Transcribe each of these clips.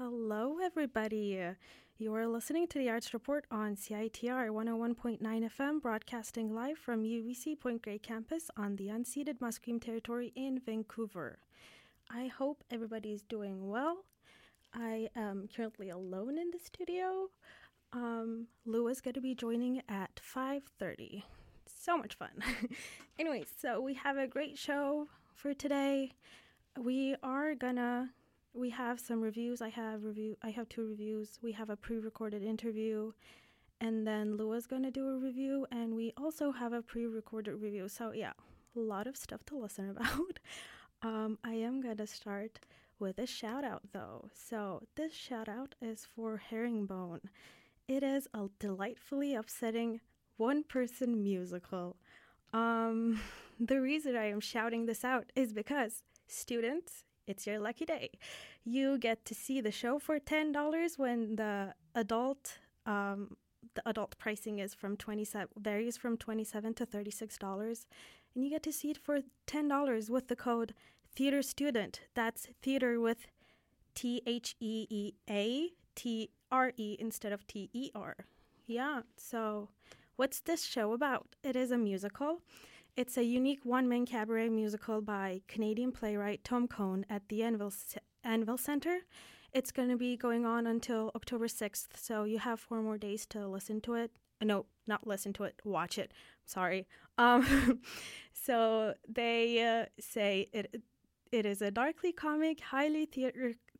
Hello, everybody. You are listening to the Arts Report on CITR 101.9 FM, broadcasting live from UBC Point Grey campus on the unceded Musqueam territory in Vancouver. I hope everybody's doing well. I am currently alone in the studio. Lou is going to be joining at 5:30. So much fun. Anyway, so we have a great show for today. We have some reviews. I have two reviews. We have a pre-recorded interview, and then Lua's going to do a review, and we also have a pre-recorded review. So yeah, a lot of stuff to listen about. I am going to start with a shout-out, though. So this shout-out is for Herringbone. It is a delightfully upsetting one-person musical. The reason I am shouting this out is because students, it's your lucky day. You get to see the show for $10 when the adult pricing is varies from $27 to $36, and you get to see it for $10 with the code THEATERSTUDENT. That's theater with THEEATRE instead of TER. Yeah, so what's this show about? It is a musical. It's a unique one-man cabaret musical by Canadian playwright Tom Cohn at the Anvil Centre. It's going to be going on until October 6th, so you have 4 more days to listen to it. No, not listen to it, watch it. Sorry. So they say it is a darkly comic, highly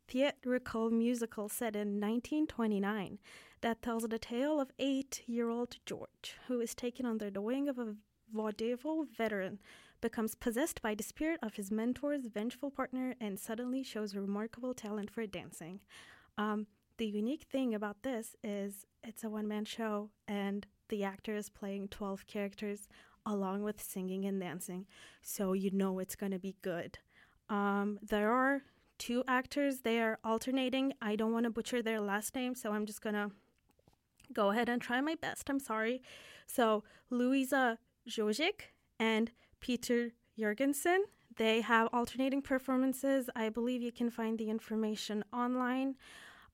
theatrical musical set in 1929 that tells the tale of 8-year-old George, who is taken under the wing of a vaudeville veteran, becomes possessed by the spirit of his mentor's vengeful partner, and suddenly shows remarkable talent for dancing. The unique thing about this is it's a one-man show, and the actor is playing 12 characters along with singing and dancing, so you know it's going to be good. There are 2 actors. They are alternating. I don't want to butcher their last name, so I'm just going to go ahead and try my best. I'm sorry. So Louisa Jorgensen and Peter Jorgensen. They have alternating performances. I believe you can find the information online.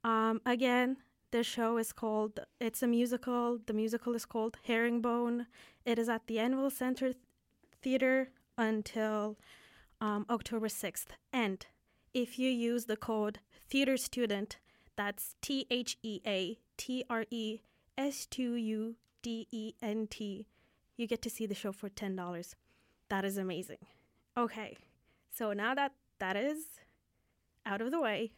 Again, the show is called, it's a musical. The musical is called Herringbone. It is at the Anvil Centre Theatre until October 6th. And if you use the code THEATERSTUDENT, that's THEATRESTUDENT, you get to see the show for $10. That is amazing. Okay, so now that is out of the way,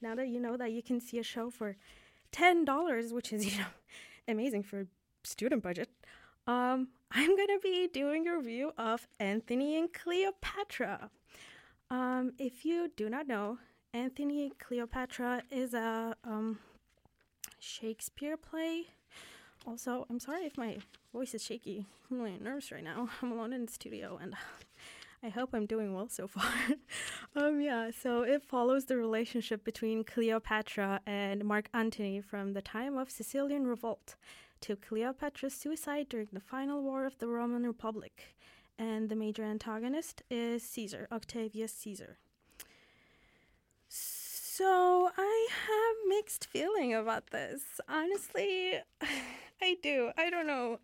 now that you know that you can see a show for $10, which is, amazing for student budget, I'm going to be doing a review of Antony and Cleopatra. If you do not know, Antony and Cleopatra is a Shakespeare play. Also, I'm sorry if my voice is shaky. I'm really nervous right now. I'm alone in the studio, and I hope I'm doing well so far. So it follows the relationship between Cleopatra and Mark Antony from the time of Sicilian revolt to Cleopatra's suicide during the final war of the Roman Republic. And the major antagonist is Caesar, Octavius Caesar. So I have mixed feeling about this. Honestly, I do. I don't know.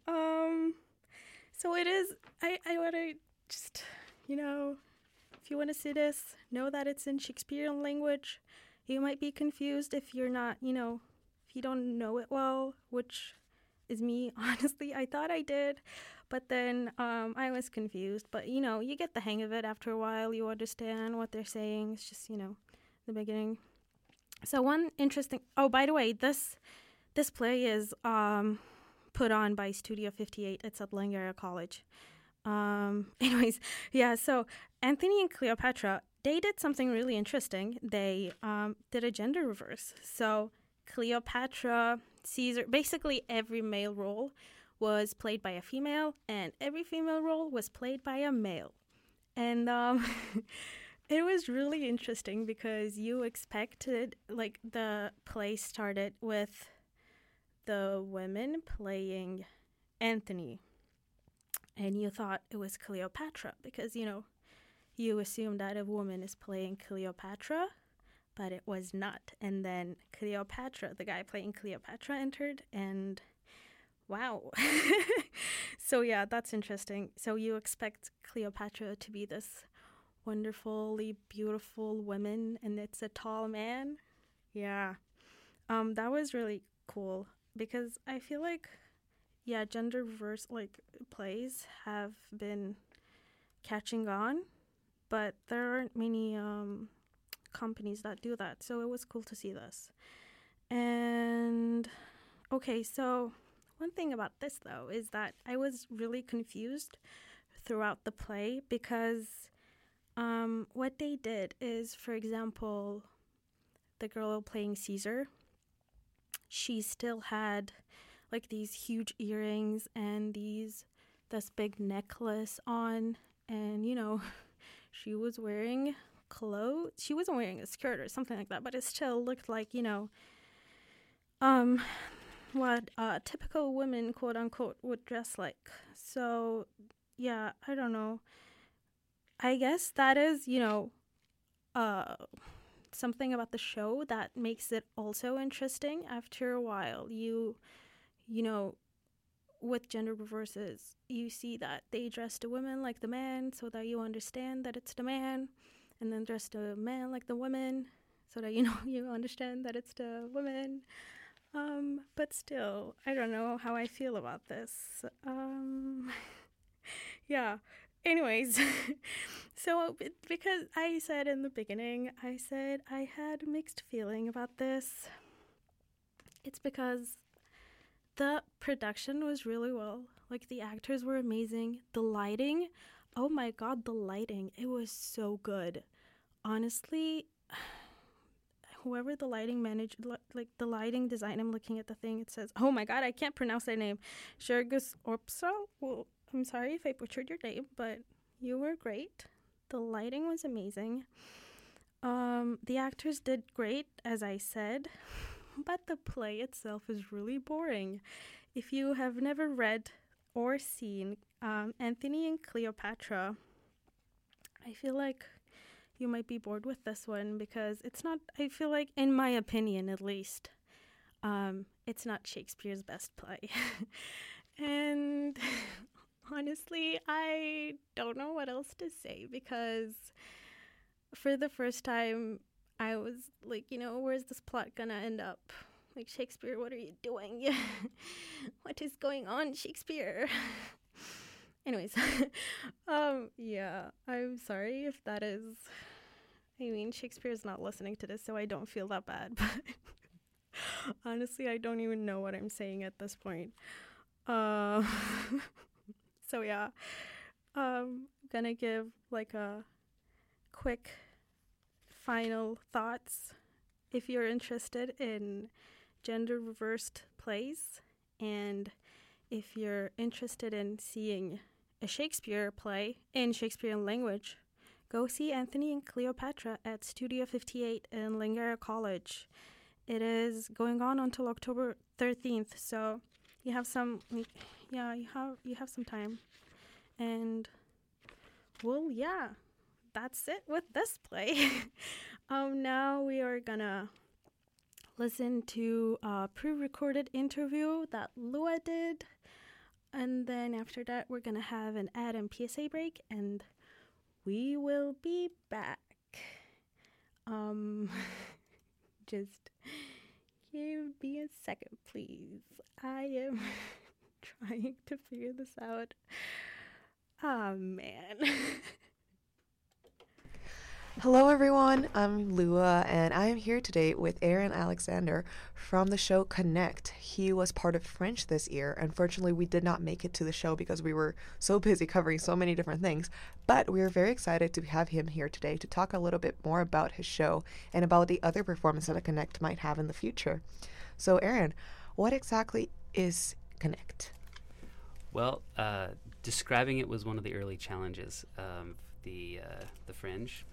So it is, I want to just, if you want to see this, know that it's in Shakespearean language. You might be confused if you're not, if you don't know it well, which is me, honestly. I thought I did, but then I was confused. But, you get the hang of it after a while. You understand what they're saying. It's just, the beginning. So one interesting, by the way, this play is put on by Studio 58. It's at Langara College. So Antony and Cleopatra, they did something really interesting. They did a gender reverse. So Cleopatra, Caesar, basically every male role was played by a female, and every female role was played by a male. And it was really interesting because you expected, the play started with the women playing Antony, and you thought it was Cleopatra because, you assume that a woman is playing Cleopatra, but it was not. And then Cleopatra, the guy playing Cleopatra, entered, and wow. So yeah, that's interesting. So you expect Cleopatra to be this wonderfully beautiful woman, and it's a tall man. Yeah. That was really cool because I feel like, yeah, gender-verse plays have been catching on, but there aren't many companies that do that. So it was cool to see this. And okay, so one thing about this though is that I was really confused throughout the play because what they did is, for example, the girl playing Caesar, she still had these huge earrings and this big necklace on, and she was wearing clothes. She wasn't wearing a skirt or something like that, but it still looked like what a typical woman, quote unquote, would dress like. So yeah, I don't know. I guess that is something about the show that makes it also interesting. After a while, with gender reverses, you see that they dress the women like the man so that you understand that it's the man, and then dress the man like the woman so that you understand that it's the woman. But still, I don't know how I feel about this. Yeah. Anyways, so because I said in the beginning, I said I had mixed feeling about this. It's because the production was really well. The actors were amazing. The lighting, oh my God, the lighting. It was so good. Honestly, whoever the lighting managed, the lighting design, I'm looking at the thing, it says, oh my God, I can't pronounce their name. Sergis Orpsal? Well, I'm sorry if I butchered your name, but you were great. The lighting was amazing. The actors did great, as I said, but the play itself is really boring. If you have never read or seen Antony and Cleopatra, I feel like you might be bored with this one because it's not, I feel like, in my opinion at least, it's not Shakespeare's best play. And honestly, I don't know what else to say because for the first time, I was like, where's this plot gonna end up? Shakespeare, what are you doing? What is going on, Shakespeare? Anyways, yeah, I'm sorry if that is... I mean, Shakespeare's not listening to this, so I don't feel that bad. But honestly, I don't even know what I'm saying at this point. So yeah, I'm gonna give a quick final thoughts. If you're interested in gender-reversed plays, and if you're interested in seeing a Shakespeare play in Shakespearean language, go see Antony and Cleopatra at Studio 58 in Langara College. It is going on until October 13th, so you have some, yeah, you have some time. And well, yeah, that's it with this play. Now we are gonna listen to a pre-recorded interview that Lua did, and then after that we're gonna have an ad and PSA break, and we will be back. Just give me a second, please. I am trying to figure this out. Oh, man. Hello, everyone. I'm Lua, and I am here today with Aaron Alexander from the show Connect. He was part of Fringe this year. Unfortunately, we did not make it to the show because we were so busy covering so many different things, but we are very excited to have him here today to talk a little bit more about his show and about the other performance that Connect might have in the future. So, Aaron, what exactly is Connect? Well, describing it was one of the early challenges of the Fringe.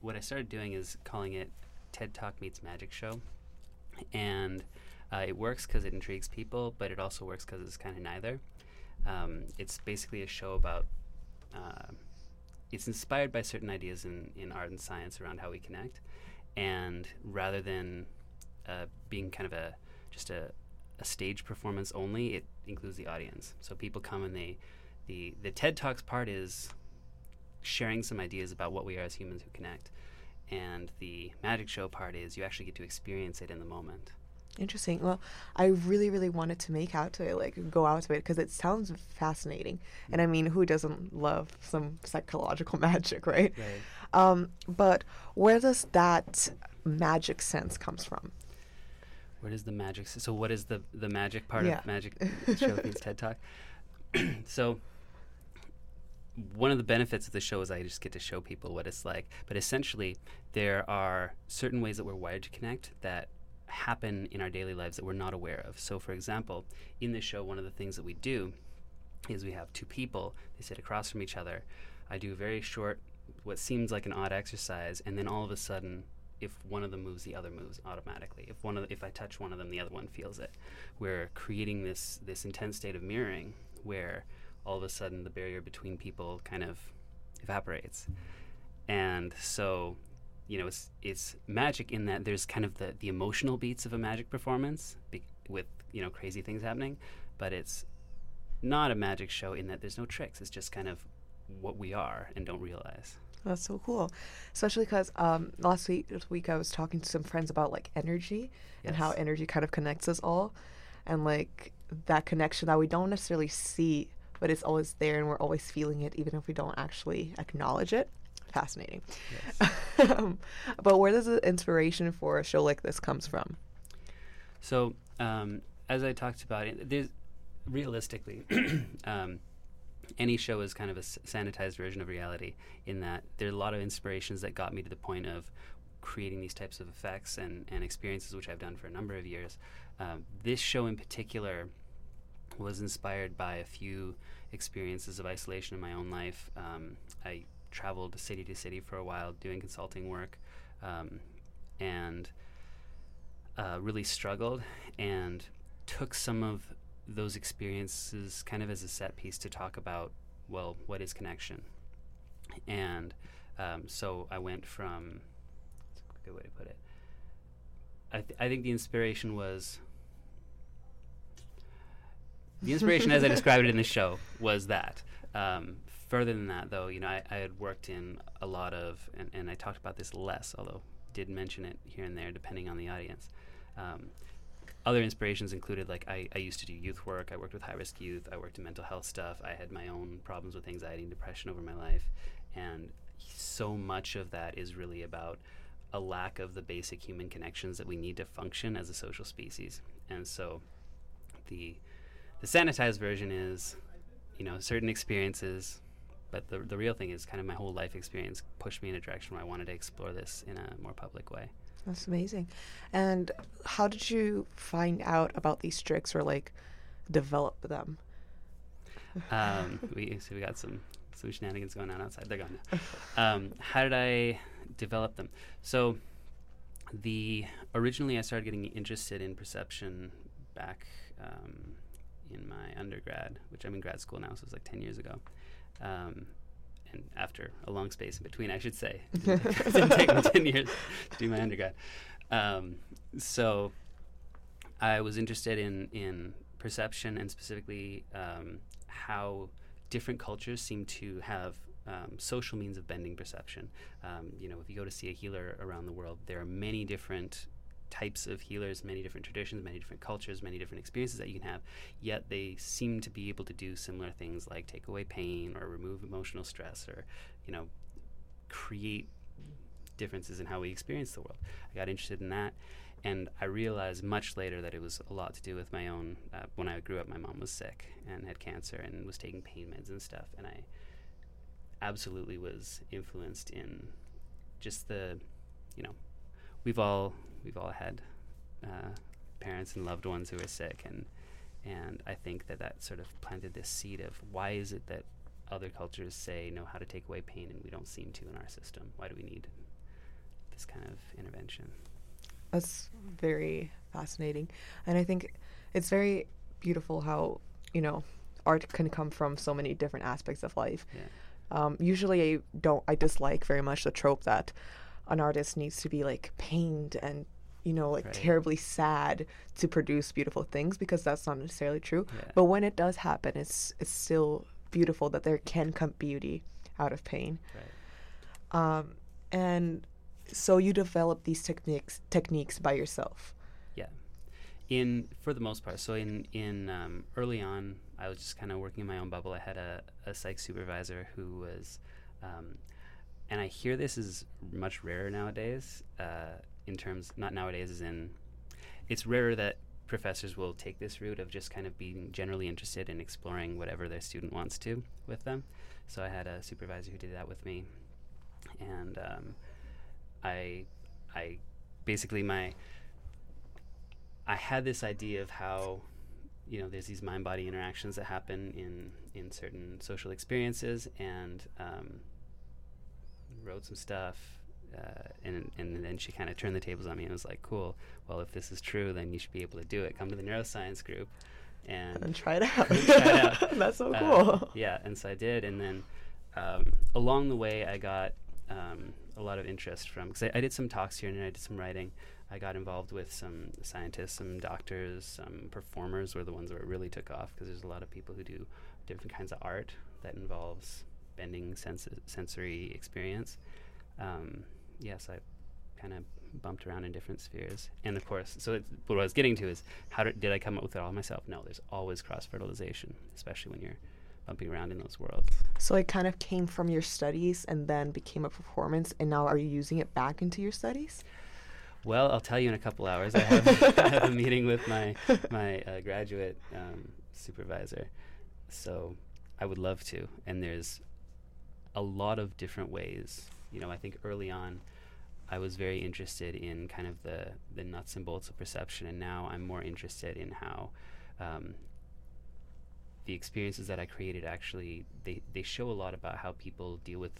What I started doing is calling it TED Talk meets Magic Show, and it works because it intrigues people, but it also works because it's kind of neither. It's basically a show about it's inspired by certain ideas in art and science around how we connect, and rather than being kind of a stage performance only, it includes the audience. So people come and the TED Talks part is sharing some ideas about what we are as humans who connect, and the magic show part is you actually get to experience it in the moment. Interesting. Well, I really, really wanted to make out to it, like go out to it, because it sounds fascinating. And I mean, who doesn't love some psychological magic, right? Right. But where does that magic sense comes from? Where does the magic? So, what is the magic part of magic show things TED Talk? So, one of the benefits of the show is I just get to show people what it's like. But essentially, there are certain ways that we're wired to connect that happen in our daily lives that we're not aware of. So for example, in this show, one of the things that we do is we have two people, they sit across from each other. I do a very short, what seems like an odd exercise, and then all of a sudden, if one of them moves, the other moves automatically. If I touch one of them, the other one feels it. We're creating this intense state of mirroring where all of a sudden the barrier between people kind of evaporates. And so it's magic in that there's kind of the emotional beats of a magic performance with crazy things happening, but it's not a magic show in that there's no tricks. It's just kind of what we are and don't realize. That's so cool, especially because last week I was talking to some friends about like energy and how energy kind of connects us all, and like that connection that we don't necessarily see, but it's always there and we're always feeling it even if we don't actually acknowledge it. Fascinating. Yes. But where does the inspiration for a show like this comes from? So as I talked about, there's realistically any show is kind of a sanitized version of reality in that there are a lot of inspirations that got me to the point of creating these types of effects and experiences, which I've done for a number of years. This show in particular was inspired by a few experiences of isolation in my own life. I traveled city to city for a while doing consulting work, and really struggled, and took some of those experiences kind of as a set piece to talk about, well, what is connection? And so I went from, that's a good way to put it, I think the inspiration was, as I described it in the show, was that. Further than that, though, I had worked in a lot of, and I talked about this less, although did mention it here and there, depending on the audience. Other inspirations included, like, I used to do youth work. I worked with high-risk youth. I worked in mental health stuff. I had my own problems with anxiety and depression over my life. And so much of that is really about a lack of the basic human connections that we need to function as a social species. And so the sanitized version is, certain experiences. But the real thing is kind of my whole life experience pushed me in a direction where I wanted to explore this in a more public way. That's amazing. And how did you find out about these tricks or, like, develop them? We got some shenanigans going on outside. They're gone now. How did I develop them? So originally I started getting interested in perception back in my undergrad, which I'm in grad school now, so it's like 10 years ago. And after a long space in between, I should say. It didn't take me 10 years to do my undergrad. So I was interested in perception and specifically how different cultures seem to have social means of bending perception. If you go to see a healer around the world, there are many different types of healers, many different traditions, many different cultures, many different experiences that you can have, yet they seem to be able to do similar things like take away pain or remove emotional stress or, create differences in how we experience the world. I got interested in that, and I realized much later that it was a lot to do with my own. When I grew up, my mom was sick and had cancer and was taking pain meds and stuff, and I absolutely was influenced in just the, We've all had parents and loved ones who are sick, and I think that sort of planted this seed of why is it that other cultures know how to take away pain and we don't seem to in our system? Why do we need this kind of intervention? That's very fascinating, and I think it's very beautiful how art can come from so many different aspects of life. Yeah. Usually I dislike very much the trope that an artist needs to be like pained and, you know, like right. terribly sad to produce beautiful things, because that's not necessarily true. Yeah. But when it does happen, it's still beautiful that there can come beauty out of pain. Right. And so you develop these techniques by yourself. Yeah. For the most part. So in early on, I was just kind of working in my own bubble. I had a psych supervisor who was, and I hear this is much rarer nowadays, in terms, not nowadays as in, it's rarer that professors will take this route of just kind of being generally interested in exploring whatever their student wants to with them. So I had a supervisor who did that with me. And I basically I had this idea of how, you know, there's these mind-body interactions that happen in certain social experiences, and wrote some stuff, and then she kind of turned the tables on me and was like, cool, well, if this is true, then you should be able to do it. Come to the neuroscience group and try it out. That's so cool. Yeah, and so I did, and then along the way I got a lot of interest from, because I did some talks here and I did some writing. I got involved with some scientists, some doctors, some performers were the ones that really took off, because there's a lot of people who do different kinds of art that involves bending sensory experience. Yes, I kind of bumped around in different spheres. And of course, so what I was getting to is, how did I come up with it all myself? No, there's always cross-fertilization, especially when you're bumping around in those worlds. So it kind of came from your studies and then became a performance, and now are you using it back into your studies? Well, I'll tell you in a couple hours. I have a meeting with my graduate supervisor, so I would love to. And there's a lot of different ways. You know, I think early on I was very interested in kind of the nuts and bolts of perception, and now I'm more interested in how the experiences that I created actually, they show a lot about how people deal with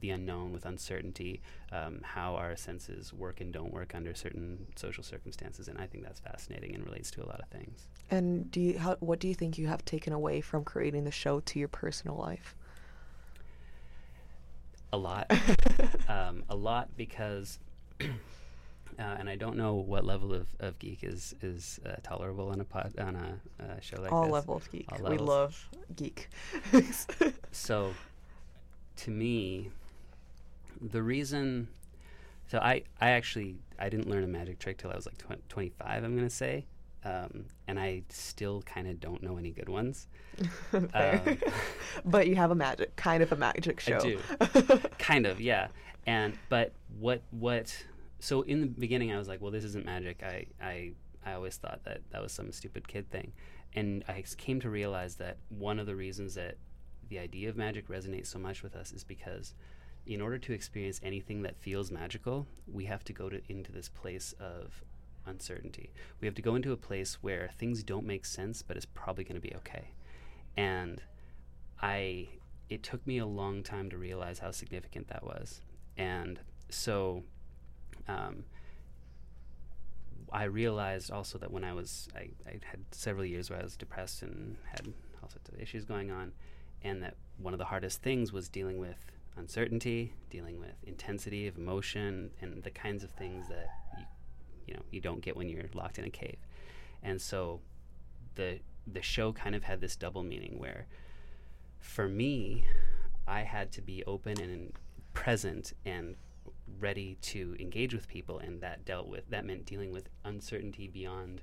the unknown, with uncertainty, how our senses work and don't work under certain social circumstances, and I think that's fascinating and relates to a lot of things. And what do you think you have taken away from creating the show to your personal life? A lot. A lot, because and I don't know what level of geek is tolerable on a show like this. All level of geek. We love geek. So, to me, the reason, so I didn't learn a magic trick till I was like 25, I'm going to say. And I still kind of don't know any good ones. But you have a magic show. I do. Kind of, yeah. But so in the beginning I was like, well, this isn't magic. I always thought that was some stupid kid thing. And I came to realize that one of the reasons that the idea of magic resonates so much with us is because in order to experience anything that feels magical, we have to go into this place of uncertainty. We have to go into a place where things don't make sense, but it's probably going to be okay. And it took me a long time to realize how significant that was. And so I realized also that when I had several years where I was depressed and had all sorts of issues going on, and that one of the hardest things was dealing with uncertainty, dealing with intensity of emotion, and the kinds of things that you don't get when you're locked in a cave. And so the show kind of had this double meaning where, for me, I had to be open and present and ready to engage with people, and that meant dealing with uncertainty beyond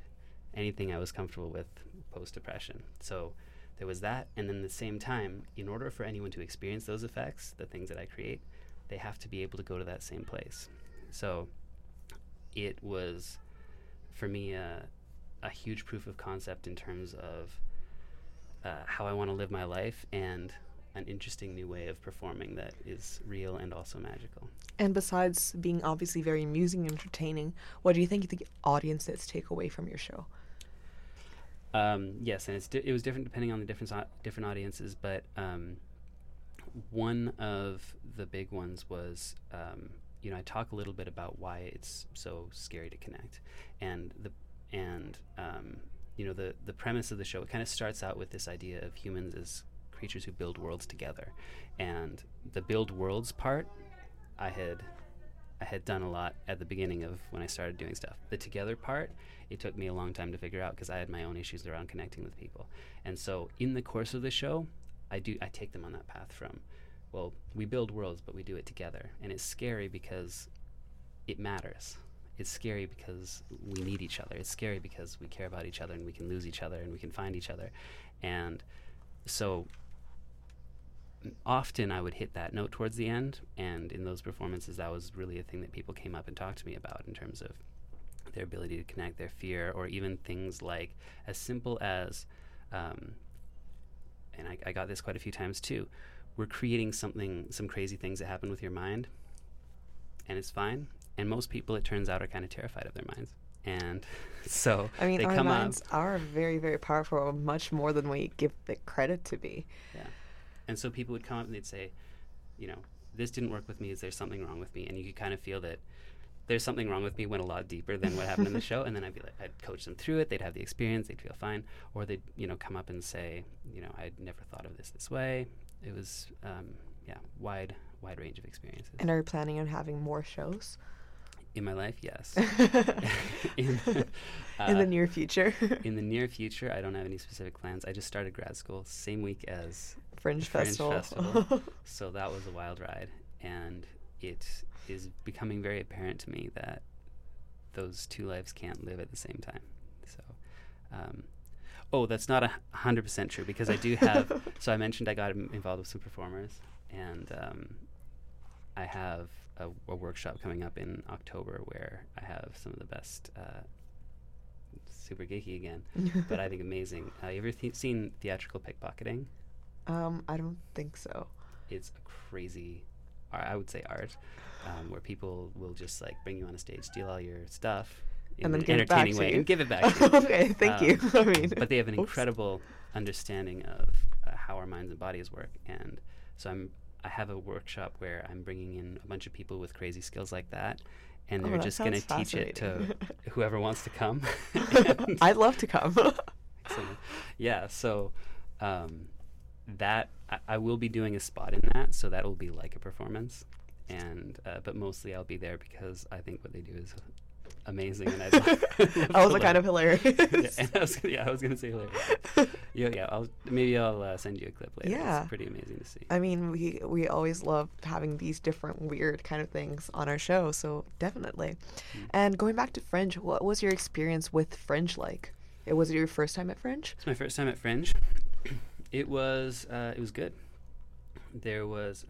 anything I was comfortable with post-depression. So there was that, and then at the same time, in order for anyone to experience those effects, the things that I create, they have to be able to go to that same place. So it was, for me, a huge proof of concept in terms of how I want to live my life, and an interesting new way of performing that is real and also magical. And besides being obviously very amusing and entertaining, what do you think the audiences take away from your show? Yes, and it was different depending on the different audiences, but one of the big ones was, I talk a little bit about why it's so scary to connect, and the premise of the show. It kind of starts out with this idea of humans as creatures who build worlds together. And the build worlds part, I had done a lot at the beginning of when I started doing stuff. The together part, it took me a long time to figure out because I had my own issues around connecting with people. And so in the course of the show, I take them on that path from, well, we build worlds, but we do it together. And it's scary because it matters. It's scary because we need each other. It's scary because we care about each other and we can lose each other and we can find each other. And so often I would hit that note towards the end, and in those performances that was really a thing that people came up and talked to me about in terms of their ability to connect, their fear, or even things like as simple as, and I got this quite a few times too, we're creating something, some crazy things that happen with your mind, and it's fine. And most people, it turns out, are kind of terrified of their minds. And so I mean, our minds are very, very powerful, much more than we give the credit to be. Yeah. And so people would come up and they'd say, you know, this didn't work with me. Is there something wrong with me? And you could kind of feel that there's something wrong with me went a lot deeper than what happened in the show. And then I'd be like, I'd coach them through it. They'd have the experience. They'd feel fine. Or they'd, you know, come up and say, you know, I'd never thought of this way. It was, wide range of experiences. And are you planning on having more shows? In my life, yes. In the near future? In the near future, I don't have any specific plans. I just started grad school, same week as Fringe Festival. So that was a wild ride. And it is becoming very apparent to me that those two lives can't live at the same time. So, that's not 100% true because I do have, so I mentioned I got involved with some performers, and I have a workshop coming up in October where I have some of the best, super geeky again, but I think amazing. You ever seen theatrical pickpocketing? I don't think so. It's a crazy, I would say art, where people will just like bring you on a stage, steal all your stuff in an entertaining way and give it back to you. Okay, thank you. I mean, but they have an incredible understanding of how our minds and bodies work, and so I have a workshop where I'm bringing in a bunch of people with crazy skills like that, and they're just going to teach it to whoever wants to come. I'd love to come. Yeah, so that I will be doing a spot in that, so that will be like a performance, and but mostly I'll be there because I think what they do is amazing, and I was kind of hilarious. I was gonna say hilarious. I'll send you a clip later. Yeah, it's pretty amazing to see. I mean, we always love having these different weird kind of things on our show, so definitely. Mm-hmm. And going back to Fringe, what was your experience with Fringe like? Was it your first time at Fringe? It's my first time at Fringe. It was good. There was,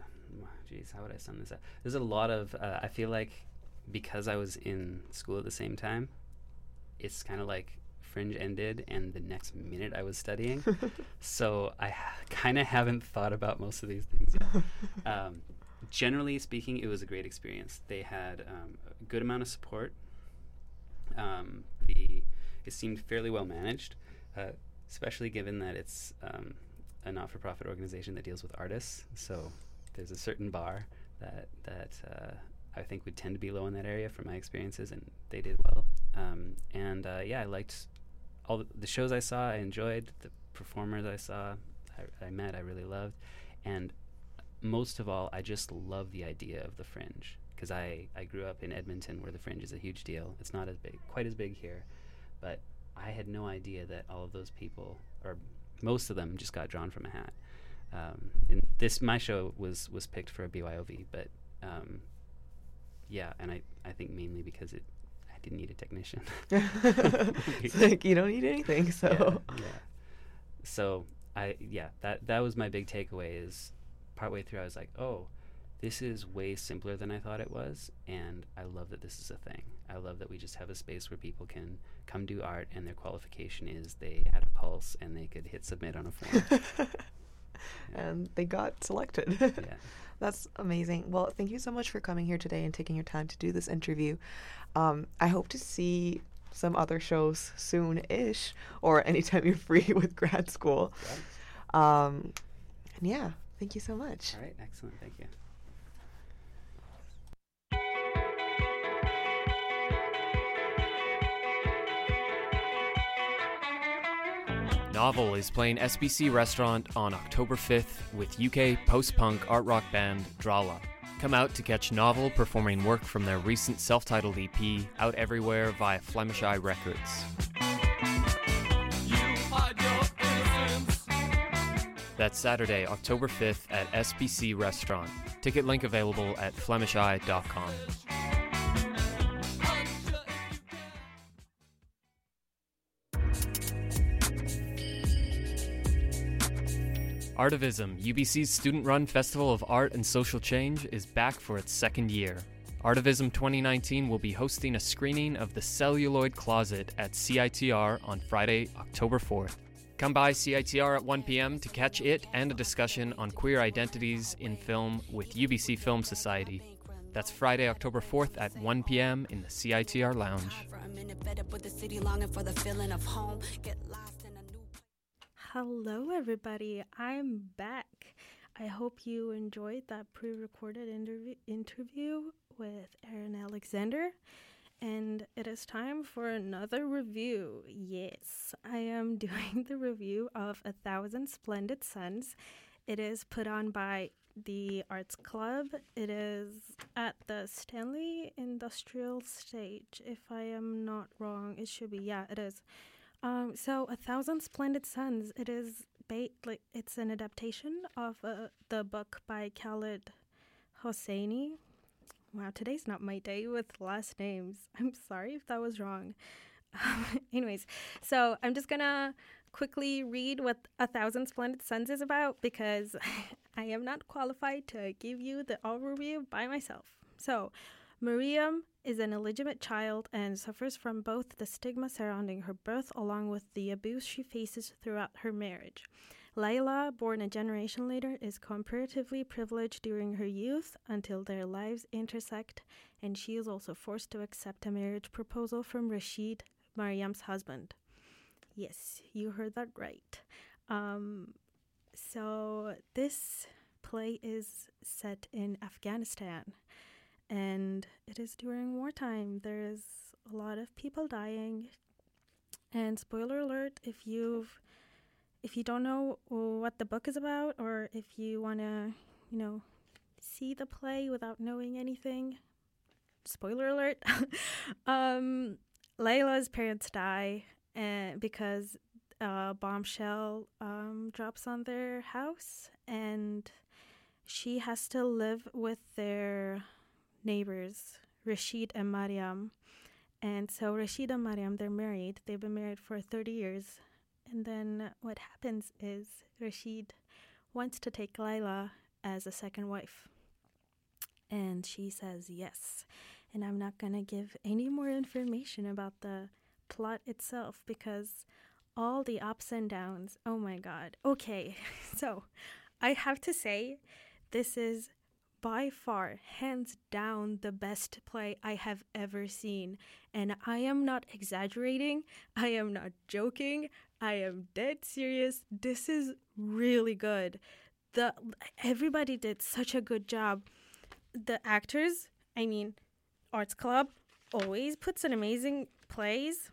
how would I sum this up? There's a lot of I feel like, because I was in school at the same time, it's kind of like Fringe ended and the next minute I was studying. So I kind of haven't thought about most of these things yet. Generally speaking, it was a great experience. They had a good amount of support. It seemed fairly well managed, especially given that it's a not-for-profit organization that deals with artists. So there's a certain bar that I think would tend to be low in that area from my experiences, and they did well. I liked all the shows I saw. I enjoyed the performers I saw, I met, I really loved. And most of all, I just love the idea of the Fringe, because I grew up in Edmonton where the Fringe is a huge deal. It's not quite as big here, but I had no idea that all of those people, or most of them, just got drawn from a hat. And my show was picked for a BYOV, but yeah, and I think mainly because I didn't need a technician. It's like, you don't need anything, so... Yeah. So, that was my big takeaway, is partway through I was like, oh, this is way simpler than I thought it was, and I love that this is a thing. I love that we just have a space where people can come do art, and their qualification is they had a pulse and they could hit submit on a form. And they got selected. Yeah. That's amazing. Well, thank you so much for coming here today and taking your time to do this interview. I hope to see some other shows soon-ish, or anytime you're free with grad school. Yeah. Thank you so much. All right, excellent. Thank you. Novel is playing SBC Restaurant on October 5th with UK post-punk art rock band Drala. Come out to catch Novel performing work from their recent self-titled EP, out everywhere via Flemish Eye Records. That's Saturday, October 5th at SBC Restaurant. Ticket link available at FlemishEye.com. Artivism, UBC's student-run festival of art and social change, is back for its second year. Artivism 2019 will be hosting a screening of The Celluloid Closet at CITR on Friday, October 4th. Come by CITR at 1 p.m. to catch it and a discussion on queer identities in film with UBC Film Society. That's Friday, October 4th at 1 p.m. in the CITR Lounge. Hello, everybody. I'm back. I hope you enjoyed that pre-recorded interview with Aaron Alexander. And it is time for another review. Yes, I am doing the review of A Thousand Splendid Suns. It is put on by the Arts Club. It is at the Stanley Industrial Stage, if I am not wrong. It should be, yeah, it is. So A Thousand Splendid Suns, it is it's an adaptation of the book by Khaled Hosseini. Wow, today's not my day with last names. I'm sorry if that was wrong. Anyways, so I'm just going to quickly read what A Thousand Splendid Suns is about because I am not qualified to give you the overview by myself. So, Miriam is an illegitimate child and suffers from both the stigma surrounding her birth along with the abuse she faces throughout her marriage. Layla, born a generation later, is comparatively privileged during her youth until their lives intersect, and she is also forced to accept a marriage proposal from Rashid, Mariam's husband. Yes, you heard that right. So this play is set in Afghanistan, and it is during wartime. There is a lot of people dying, and spoiler alert, if you don't know what the book is about, or if you want to, see the play without knowing anything, spoiler alert, Layla's parents die because a bombshell drops on their house, and she has to live with their neighbors, Rashid and Mariam. And so Rashid and Mariam, they're married. They've been married for 30 years. And then what happens is Rashid wants to take Layla as a second wife. And she says yes. And I'm not going to give any more information about the plot itself because all the ups and downs, oh my God. Okay, so I have to say this is by far, hands down, the best play I have ever seen. And I am not exaggerating. I am not joking. I am dead serious. This is really good. Everybody did such a good job. The actors, Arts Club always puts an amazing plays.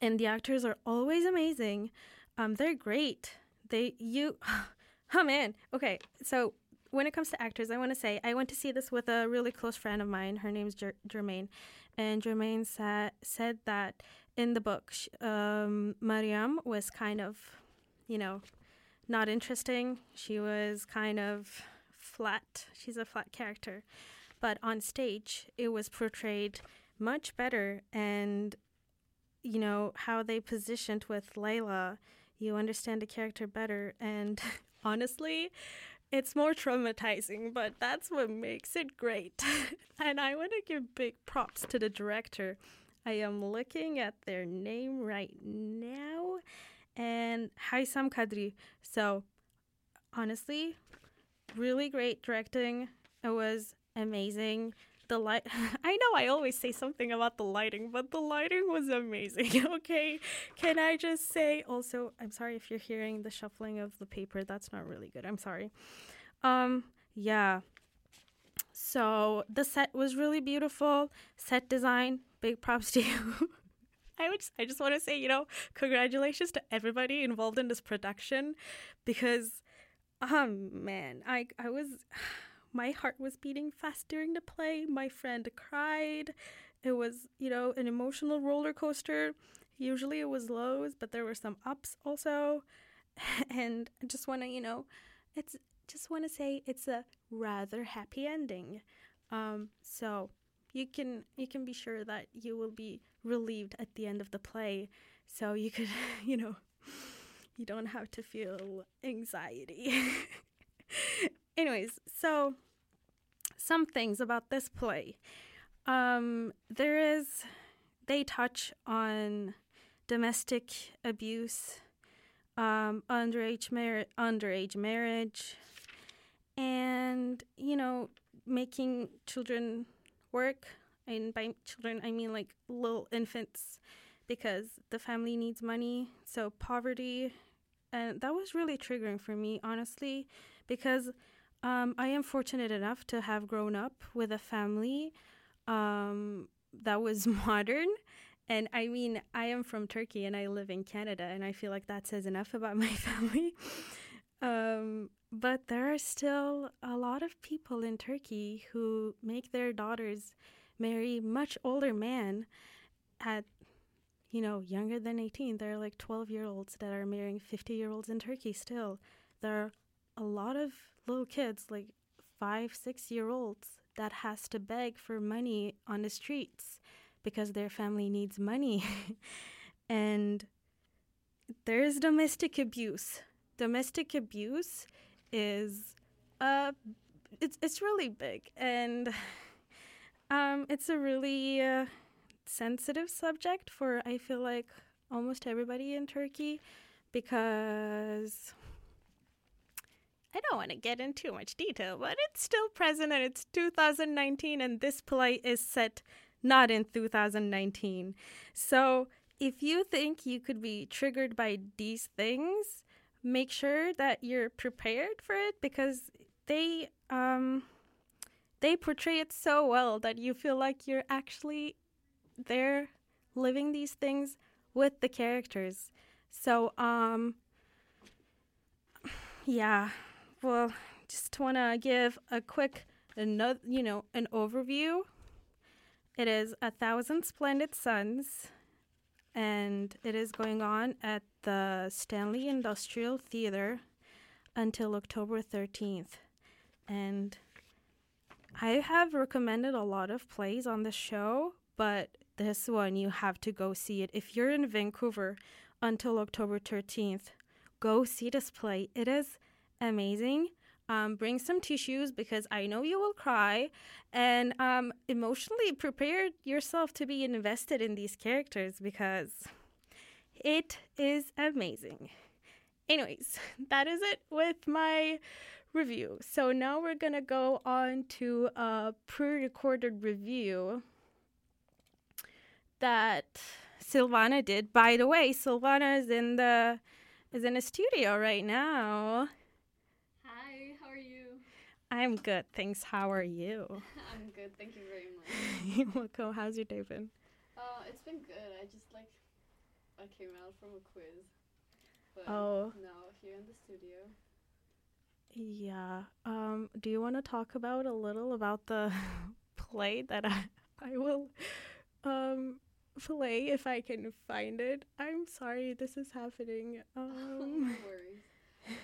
And the actors are always amazing. They're great. Oh man. Okay, so when it comes to actors, I want to say I went to see this with a really close friend of mine. Her name's Germaine. And Germaine said that in the book, Mariam was kind of, not interesting. She was kind of flat. She's a flat character. But on stage, it was portrayed much better. And, how they positioned with Layla, you understand the character better. And honestly, it's more traumatizing, but that's what makes it great. And I want to give big props to the director. I am looking at their name right now. And Haysam Kadri. So, honestly, really great directing. It was amazing. The light. I know I always say something about the lighting, but the lighting was amazing. Okay, can I just say also, I'm sorry if you're hearing the shuffling of the paper. That's not really good. I'm sorry. Yeah. So the set was really beautiful. Set design, big props to you. I just want to say, congratulations to everybody involved in this production, because, man, I was, my heart was beating fast during the play. My friend cried. It was, an emotional roller coaster. Usually it was lows, but there were some ups also. And I just want to, say it's a rather happy ending. So you can be sure that you will be relieved at the end of the play. So you could, you don't have to feel anxiety. Anyways, so some things about this play. They touch on domestic abuse, underage marriage, and, making children work. And by children, I mean like little infants, because the family needs money. So poverty. And that was really triggering for me, honestly, because I am fortunate enough to have grown up with a family that was modern. And I mean, I am from Turkey and I live in Canada, and I feel like that says enough about my family. But there are still a lot of people in Turkey who make their daughters marry much older men at, younger than 18. There are like 12-year-olds that are marrying 50-year-olds in Turkey still. There are a lot of little kids, like 5-6-year-olds, that has to beg for money on the streets because their family needs money. And there's domestic abuse. Domestic abuse is it's really big, and it's a really sensitive subject for, I feel like, almost everybody in Turkey, because I don't want to get into too much detail, but it's still present, and it's 2019, and this play is set not in 2019. So if you think you could be triggered by these things, make sure that you're prepared for it, because they portray it so well that you feel like you're actually there living these things with the characters. So, just want to give a quick, an overview. It is A Thousand Splendid Suns, and it is going on at the Stanley Industrial Theater until October 13th. And I have recommended a lot of plays on the show, but this one, you have to go see it. If you're in Vancouver until October 13th, go see this play. It is amazing. Bring some tissues, because I know you will cry, and emotionally prepare yourself to be invested in these characters, because it is amazing. Anyways, that is it with my review. So now we're going to go on to a pre-recorded review that Silvana did. By the way, Silvana is in a studio right now. Hi, how are you? I'm good, thanks. How are you? I'm good, thank you very much. You're welcome. How's your day been? It's been good. I just I came out from a quiz. But now here in the studio. Yeah. Do you want to talk about a little about the play that I will play if I can find it? I'm sorry this is happening. No worries.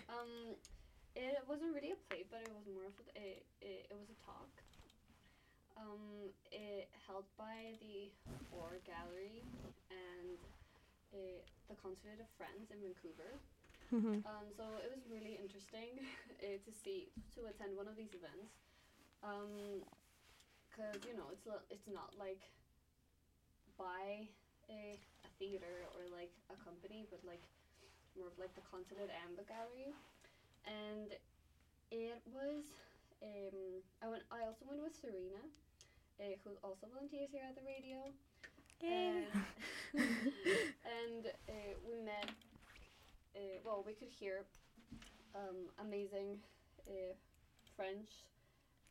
It wasn't really a play, but it was more of it was a talk. It held by the Orr Gallery and the Consulate of France in Vancouver. Mm-hmm. So it was really interesting to attend one of these events, because it's not like by a theater or like a company, but like more of like the Consulate and the Gallery. And it was, I also went with Serena, who also volunteers here at the radio. Yeah. And we met, we could hear amazing French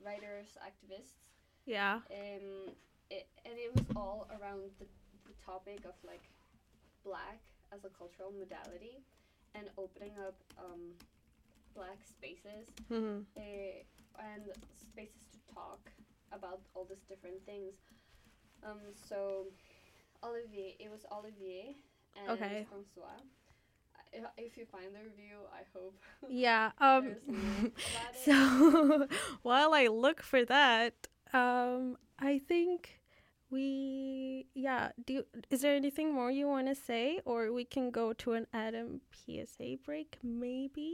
writers, activists. Yeah. And it was all around the the topic of like black as a cultural modality and opening up black spaces and spaces to talk about all these different things. So Olivier, it was Olivier and François. If you find the review, I hope. Yeah. So while I look for that, I think we, is there anything more you want to say? Or we can go to an Adam PSA break, maybe?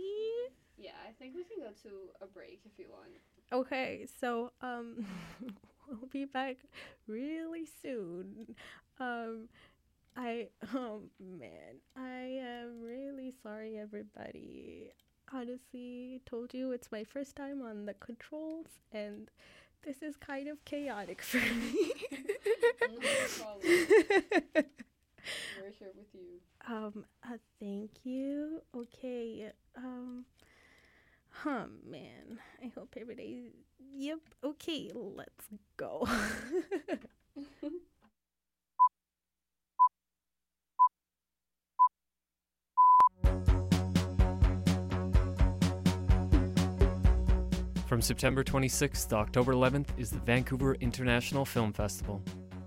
Yeah, I think we can go to a break if you want. Okay, so we'll be back really soon. I am really sorry, everybody. Honestly, told you it's my first time on the controls, and this is kind of chaotic for me. We're here with you. Thank you. Okay. Man. I hope everybody. Yep. Okay. Let's go. From September 26th to October 11th is the Vancouver International Film Festival.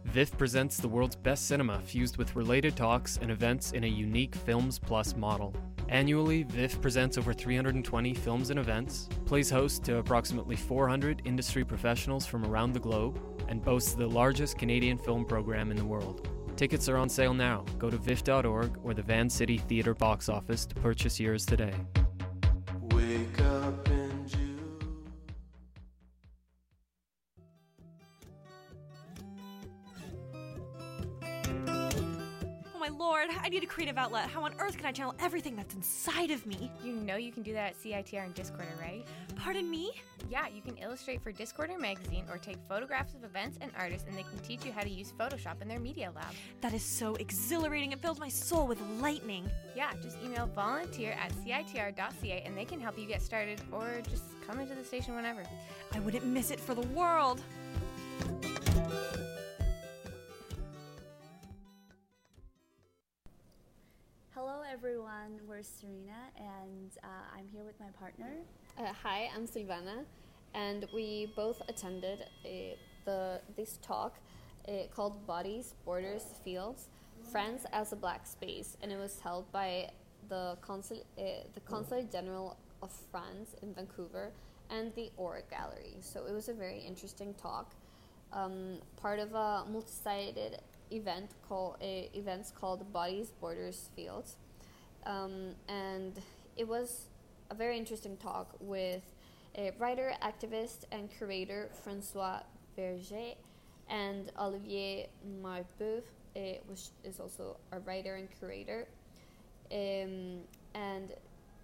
VIFF presents the world's best cinema fused with related talks and events in a unique Films Plus model. Annually, VIFF presents over 320 films and events, plays host to approximately 400 industry professionals from around the globe, and boasts the largest Canadian film program in the world. Tickets are on sale now. Go to viff.org or the Van City Theatre box office to purchase yours today. Wake up in June. Oh my lord, I need a creative outlet. How on earth can I channel everything that's inside of me? You know you can do that at CITR and Discorder, right? Pardon me? Yeah, you can illustrate for Discorder magazine or take photographs of events and artists, and they can teach you how to use Photoshop in their media lab. That is so exhilarating. It fills my soul with lightning. Yeah, just email volunteer@citr.ca and they can help you get started, or just come into the station whenever. I wouldn't miss it for the world. Hello everyone, we're Serena and I'm here with my partner. Hi, I'm Silvana, and we both attended this talk called Bodies, Borders, Fields, France as a Black Space, and it was held by the Consulate General of France in Vancouver and the Aura Gallery. So it was a very interesting talk, part of a multi-sided event called Bodies, Borders, Fields, and it was a very interesting talk with writer, activist, and curator Françoise Vergès, and Olivier Marbeuf, which is also a writer and curator. And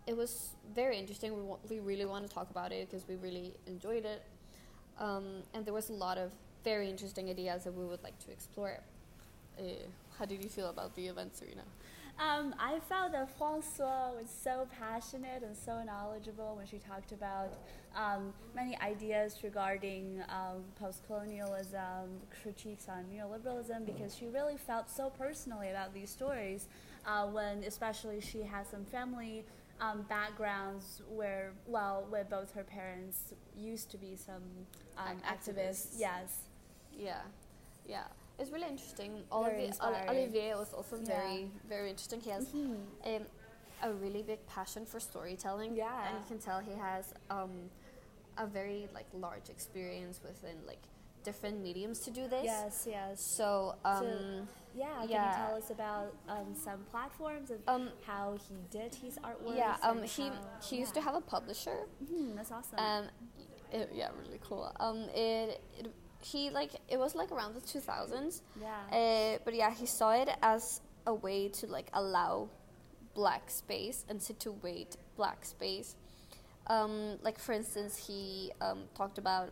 it was very interesting. We really want to talk about it because we really enjoyed it. And there was a lot of very interesting ideas that we would like to explore. How did you feel about the event, Serena? I felt that Françoise was so passionate and so knowledgeable when she talked about many ideas regarding post-colonialism, critiques on neoliberalism, because she really felt so personally about these stories, when especially she has some family backgrounds where both her parents used to be some activists. Yes. Yeah, yeah. It's really interesting. Olivier was also very, very interesting. He has a really big passion for storytelling, and you can tell he has a very large experience within different mediums to do this. Yes, yes. So, can you tell us about some platforms and how he did his artwork? Yeah, he used to have a publisher. Mm-hmm, that's awesome. Really cool. It was around the 2000s. Yeah. But yeah, he saw it as a way to allow black space and situate black space. For instance, he talked about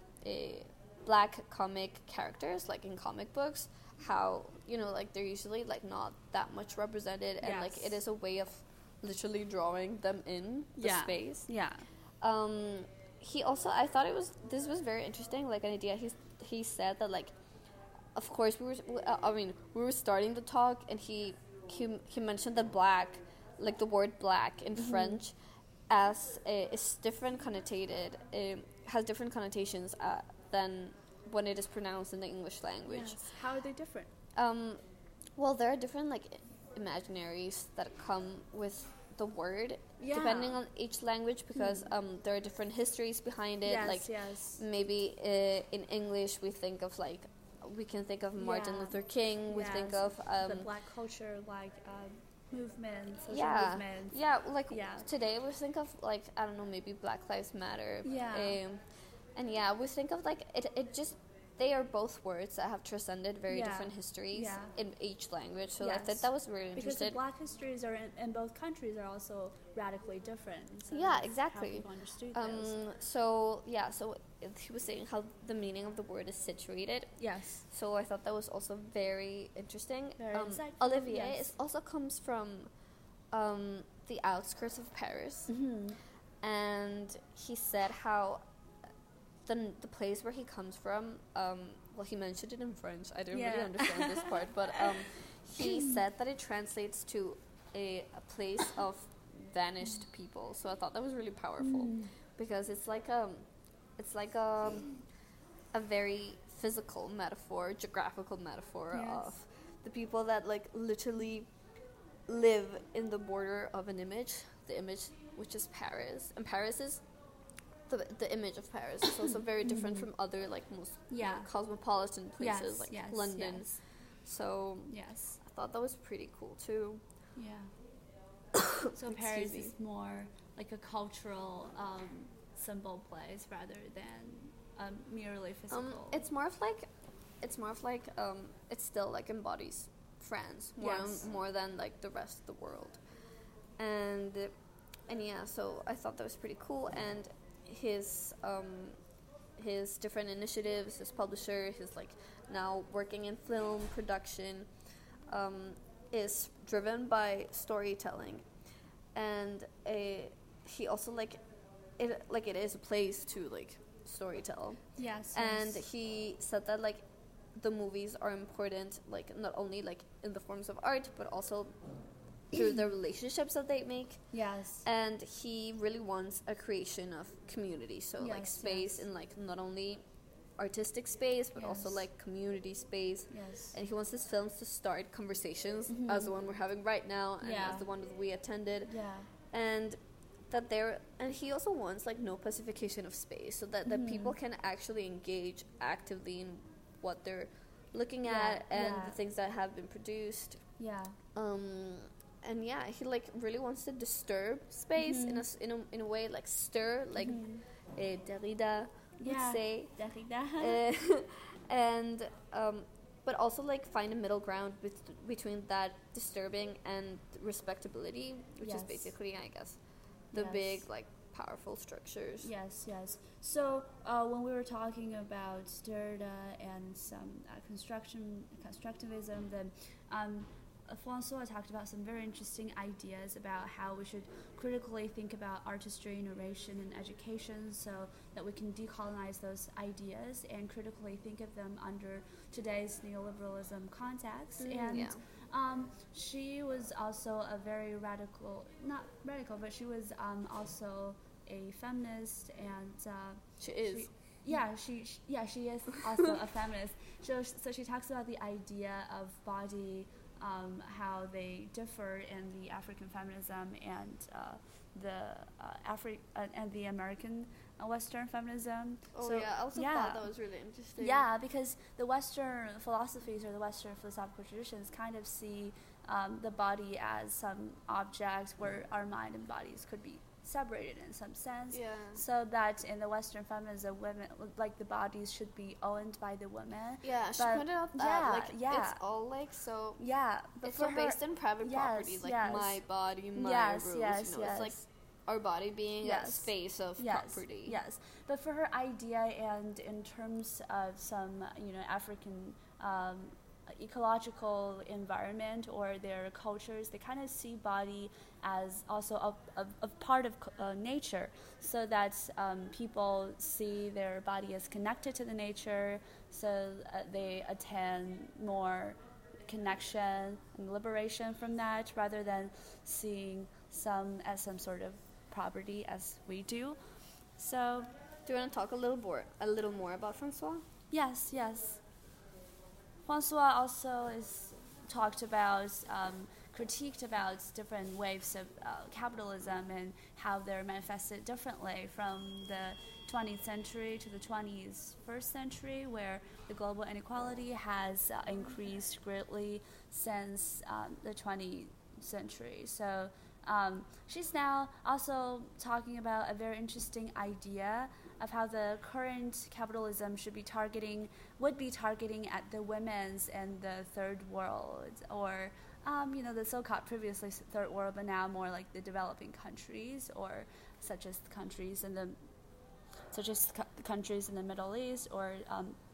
black comic characters, in comic books, how they're usually not that much represented, and it is a way of literally drawing them in the space. Yeah. He also, I thought this was very interesting, an idea he said that of course, we were starting the talk, and he mentioned that black, like the word black in French, as is different connotated, has different connotations than when it is pronounced in the English language. Yes. How are they different? Well, there are different like imaginaries that come with the word, depending on each language, because there are different histories behind it. Yes, like maybe in English we think of like, we can think of Martin Luther King, we think of the black culture, like movements, social movements. Yeah, like today we think of like, I don't know, maybe Black Lives Matter. Yeah. And yeah, we think of like, it just, they are both words that have transcended very different histories in each language. So I thought that was really interesting. Because the black histories are in both countries are also radically different. So exactly. How people understood those. So he was saying how the meaning of the word is situated. Yes. So I thought that was also very interesting. Very insightful. Olivier also comes from the outskirts of Paris. Mm-hmm. And he said how the place where he comes from, he mentioned it in French. I didn't really understand this part, but he said that it translates to a place of vanished people. So I thought that was really powerful because it's like a very physical metaphor, geographical metaphor of the people that like literally live in the border of an image, the image which is Paris, and Paris is. The image of Paris is also very different from other like most cosmopolitan places like London. Yes. So I thought that was pretty cool too. Yeah. So Paris is more like a cultural symbol place rather than merely physical. It's more of like it still like embodies France more than like the rest of the world, and yeah. So I thought that was pretty cool and. His different initiatives, his publisher, his like now working in film production, is driven by storytelling, and he also it is a place to like storytell. Yes. And he said that like the movies are important, like not only like in the forms of art, but also through the relationships that they make. Yes. And he really wants a creation of community. So like space and like not only artistic space but also like community space. Yes. And he wants his films to start conversations as the one we're having right now and as the one that we attended. Yeah. And that he also wants like no pacification of space so that people can actually engage actively in what they're looking at and the things that have been produced. Yeah. And yeah, he like really wants to disturb space in a way, like stir, like Derrida would say. Derrida. And but also like find a middle ground between that disturbing and respectability, which is basically, I guess, the big like powerful structures. Yes, yes. So when we were talking about Derrida and some constructivism, then. François talked about some very interesting ideas about how we should critically think about artistry, narration, and education so that we can decolonize those ideas and critically think of them under today's neoliberalism context. And she was also a very radical, not radical, but she was also a feminist. And she is. She is also a feminist. So she talks about the idea of body... how they differ in the African feminism and and the American Western feminism. Oh so, yeah, I also thought that was really interesting. Yeah, because the Western philosophies or the Western philosophical traditions kind of see the body as some object where our mind and bodies could be separated in some sense. Yeah. So that in the Western feminism, women like the bodies should be owned by the women. Yeah, she pointed out that it's all like so. Yeah, but it's all based in private property, like my body, my rules. Yes, you know, it's like our body being a space of property. Yes, but for her idea and in terms of some African ecological environment or their cultures, they kind of see body as also a part of nature, so that people see their body as connected to the nature, so they attain more connection and liberation from that, rather than seeing some as some sort of property as we do. So, do you want to talk a little more about François? Yes. François also is talked about, critiqued about different waves of capitalism and how they're manifested differently from the 20th century to the 21st century, where the global inequality has increased greatly since the 20th century. So she's now also talking about a very interesting idea of how the current capitalism would be targeting at the women's and the third world, or the so-called previously third world, but now more like the developing countries, or such as countries in the Middle East, or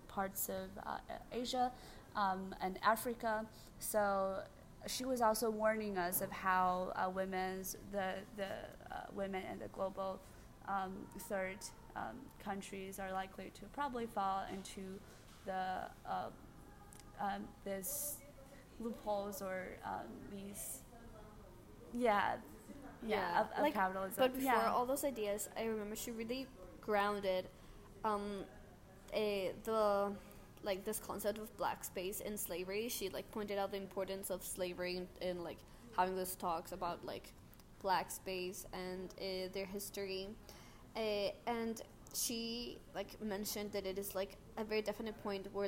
parts of Asia and Africa. So she was also warning us of how women and the global third countries are likely to probably fall into the this loopholes or of capitalism. But before all those ideas, I remember she really grounded this concept of black space and slavery. She pointed out the importance of slavery in having those talks about black space and their history. And she mentioned that it is a very definite point where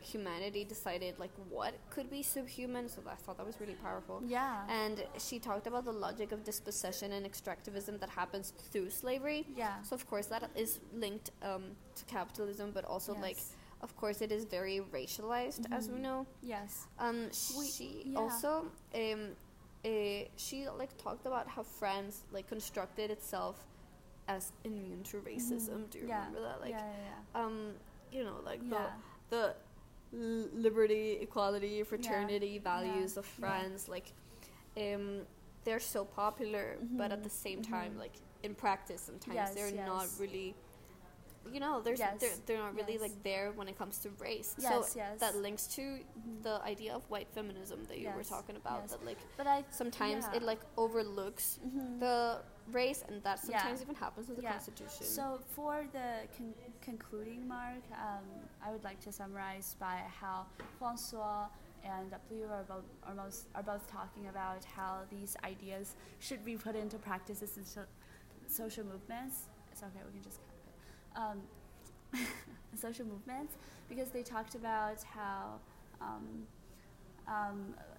humanity decided what could be subhuman. So I thought that was really powerful. Yeah. And she talked about the logic of dispossession and extractivism that happens through slavery. Yeah. So of course that is linked to capitalism, but also of course it is very racialized, as we know. Yes. She talked about how France constructed itself as immune to racism. Mm-hmm. Do you remember that? The liberty, equality, fraternity values of France, they're so popular, but at the same time, in practice, sometimes they're not really there when it comes to race. So that links to the idea of white feminism that you were talking about. Yes. It overlooks the race, and that sometimes even happens with the Constitution. So for the concluding mark, I would like to summarize by how François and Pleu are both talking about how these ideas should be put into practices in social movements. It's okay, we can just cut. Social movements, because they talked about how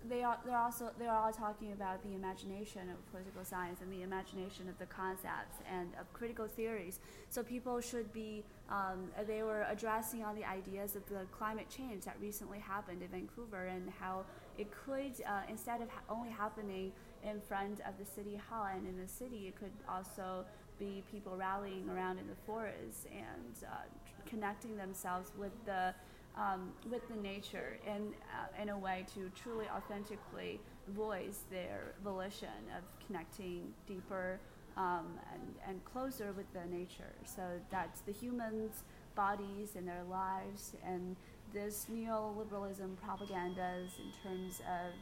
they're all talking about the imagination of political science and the imagination of the concepts and of critical theories. So people should be they were addressing all the ideas of the climate change that recently happened in Vancouver, and how it could instead of only happening in front of the city hall and in the city, it could also be people rallying around in the forests and connecting themselves with the nature in a way to truly authentically voice their volition of connecting deeper and closer with the nature. So that's the humans' bodies and their lives, and this neoliberalism propagandas in terms of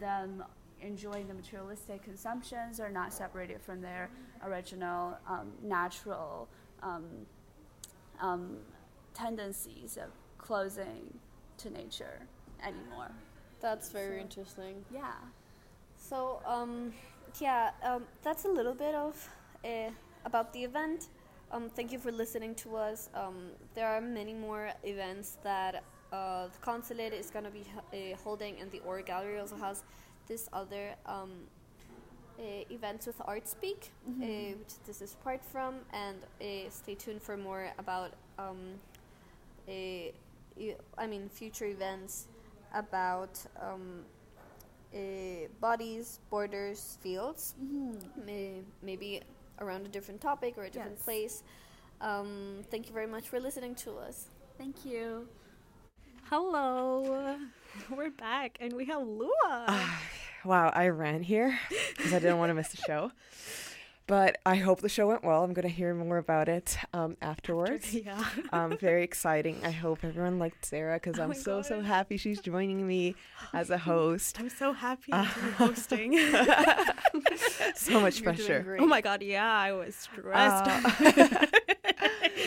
them enjoying the materialistic consumptions are not separated from their original natural tendencies of closing to nature anymore. That's very interesting. Yeah. So, that's a little bit of about the event. Thank you for listening to us. There are many more events that the Consulate is going to be holding, and the Art Gallery also has this other events with Art Speak, which this is part from, and stay tuned for more about future events about bodies, borders, fields, maybe around a different topic or a different place. Thank you very much for listening to us. Thank you. Hello. We're back, and we have Lua. Wow, I ran here because I didn't want to miss the show. But I hope the show went well. I'm going to hear more about it afterwards. Yeah. Very exciting. I hope everyone liked Sarah because I'm so happy she's joining me as a host. I'm so happy to be hosting. So much pressure. Oh my God, yeah, I was stressed.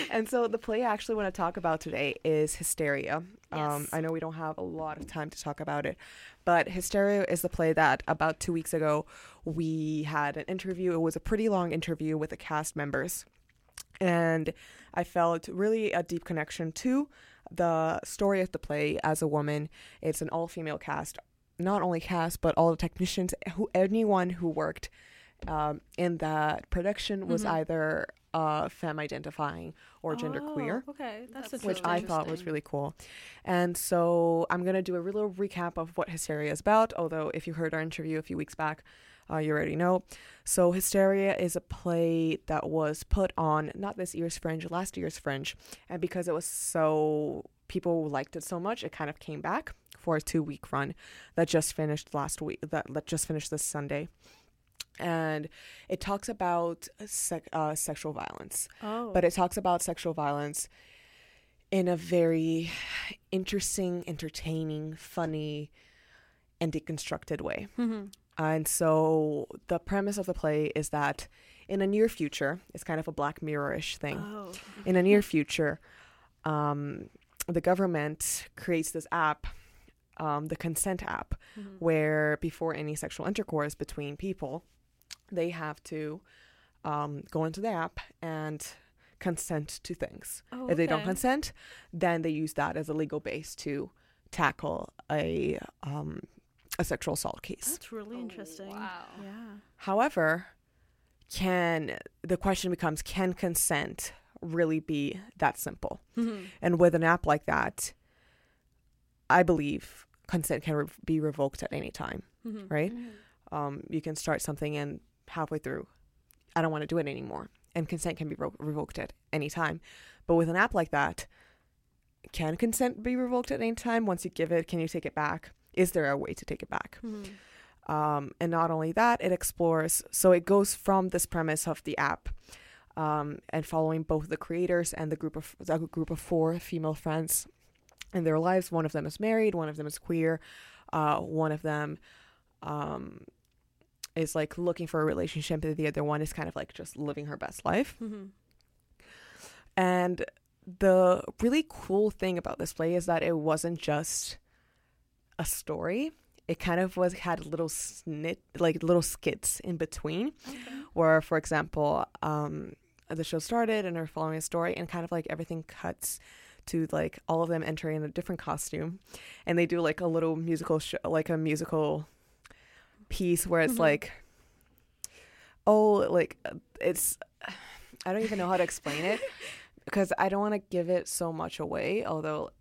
And so the play I actually want to talk about today is Hysteria. Yes. I know we don't have a lot of time to talk about it, but Hysteria is the play that about 2 weeks ago we had an interview. It was a pretty long interview with the cast members, and I felt really a deep connection to the story of the play as a woman. It's an all-female cast, not only cast, but all the technicians, anyone who worked in that production was either femme identifying or genderqueer. Okay, that's which I thought was really cool. And so I'm going to do a little recap of what Hysteria is about, although if you heard our interview a few weeks back, you already know. So Hysteria is a play that was put on not this year's Fringe, last year's Fringe, and because it was so, people liked it so much, it kind of came back for a 2-week run that just finished last week, that just finished this Sunday. And it talks about sexual violence. Oh. But it talks about sexual violence in a very interesting, entertaining, funny, and deconstructed way. Mm-hmm. And so the premise of the play is that in a near future, it's kind of a Black Mirror-ish thing. Oh. In a near future, the government creates this app, the consent app, where before any sexual intercourse between people, they have to go into the app and consent to things. Oh, if they don't consent, then they use that as a legal base to tackle a sexual assault case. That's really interesting. Wow. Yeah. However, the question becomes, can consent really be that simple? Mm-hmm. And with an app like that, I believe consent can be revoked at any time, right? Mm-hmm. You can start something and halfway through, I don't want to do it anymore. And consent can be revoked at any time. But with an app like that, can consent be revoked at any time? Once you give it, can you take it back? Is there a way to take it back? Mm-hmm. And not only that, it explores. So it goes from this premise of the app and following both the creators and the group of four female friends in their lives. One of them is married. One of them is queer. One of them is like looking for a relationship. The other one is kind of like just living her best life. Mm-hmm. And the really cool thing about this play is that it wasn't just a story. It kind of had little skits in between, where, for example, the show started and they're following a story, and kind of like everything cuts to like all of them entering in a different costume, and they do like a little musical musical piece where it's like, it's, I don't even know how to explain it because I don't want to give it so much away, although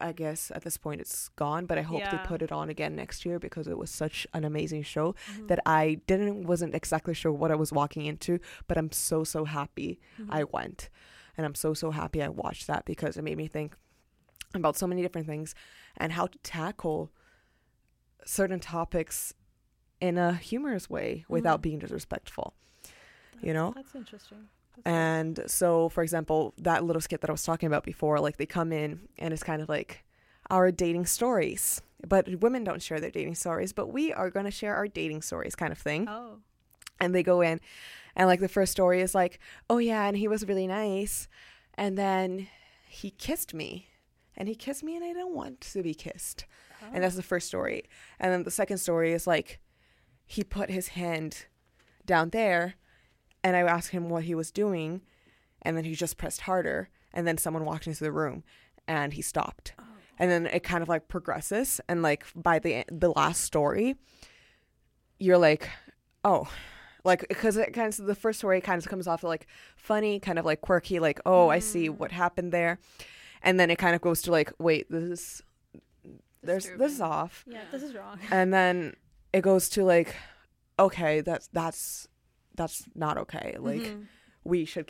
I guess at this point it's gone, but I hope they put it on again next year because it was such an amazing show that I wasn't exactly sure what I was walking into, but I'm so happy I went, and I'm so happy I watched that because it made me think about so many different things and how to tackle certain topics in a humorous way without being disrespectful. That's interesting. And so, for example, that little skit that I was talking about before, like they come in and it's kind of like our dating stories, but women don't share their dating stories, but we are going to share our dating stories kind of thing. Oh. And they go in and like the first story is like, oh yeah, and he was really nice. And then he kissed me and I don't want to be kissed. Oh. And that's the first story. And then the second story is like, he put his hand down there. And I asked him what he was doing, and then he just pressed harder, and then someone walked into the room, and he stopped. Oh. And then it kind of, like, progresses, and, like, by the last story, you're like, oh. Like, because it kind of, the first story kind of comes off like funny, kind of, like, quirky, like, oh, I see what happened there. And then it kind of goes to, like, wait, this is off. Yeah, this is wrong. And then it goes to, like, okay, that's not okay. Like, we should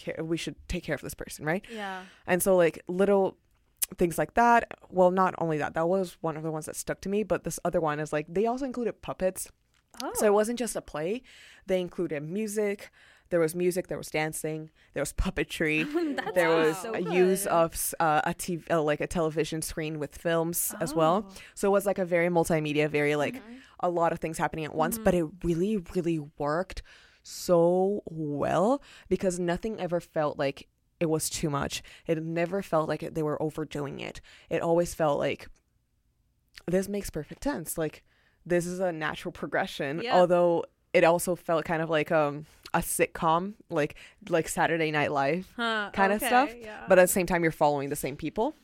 take care of this person, right? Yeah. And so, like, little things like that. Well, not only that, that was one of the ones that stuck to me, but this other one is like, they also included puppets. Oh. So it wasn't just a play. They included music. There was music, there was dancing, there was puppetry, there was so a use of a TV, like a television screen with films as well. So it was like a very multimedia, very like a lot of things happening at once, but it really, really worked so well because nothing ever felt like it was too much. It never felt like they were overdoing it. It always felt like this makes perfect sense. Like this is a natural progression, although it also felt kind of like a sitcom, like Saturday Night Live kind of stuff. Yeah. But at the same time, you're following the same people.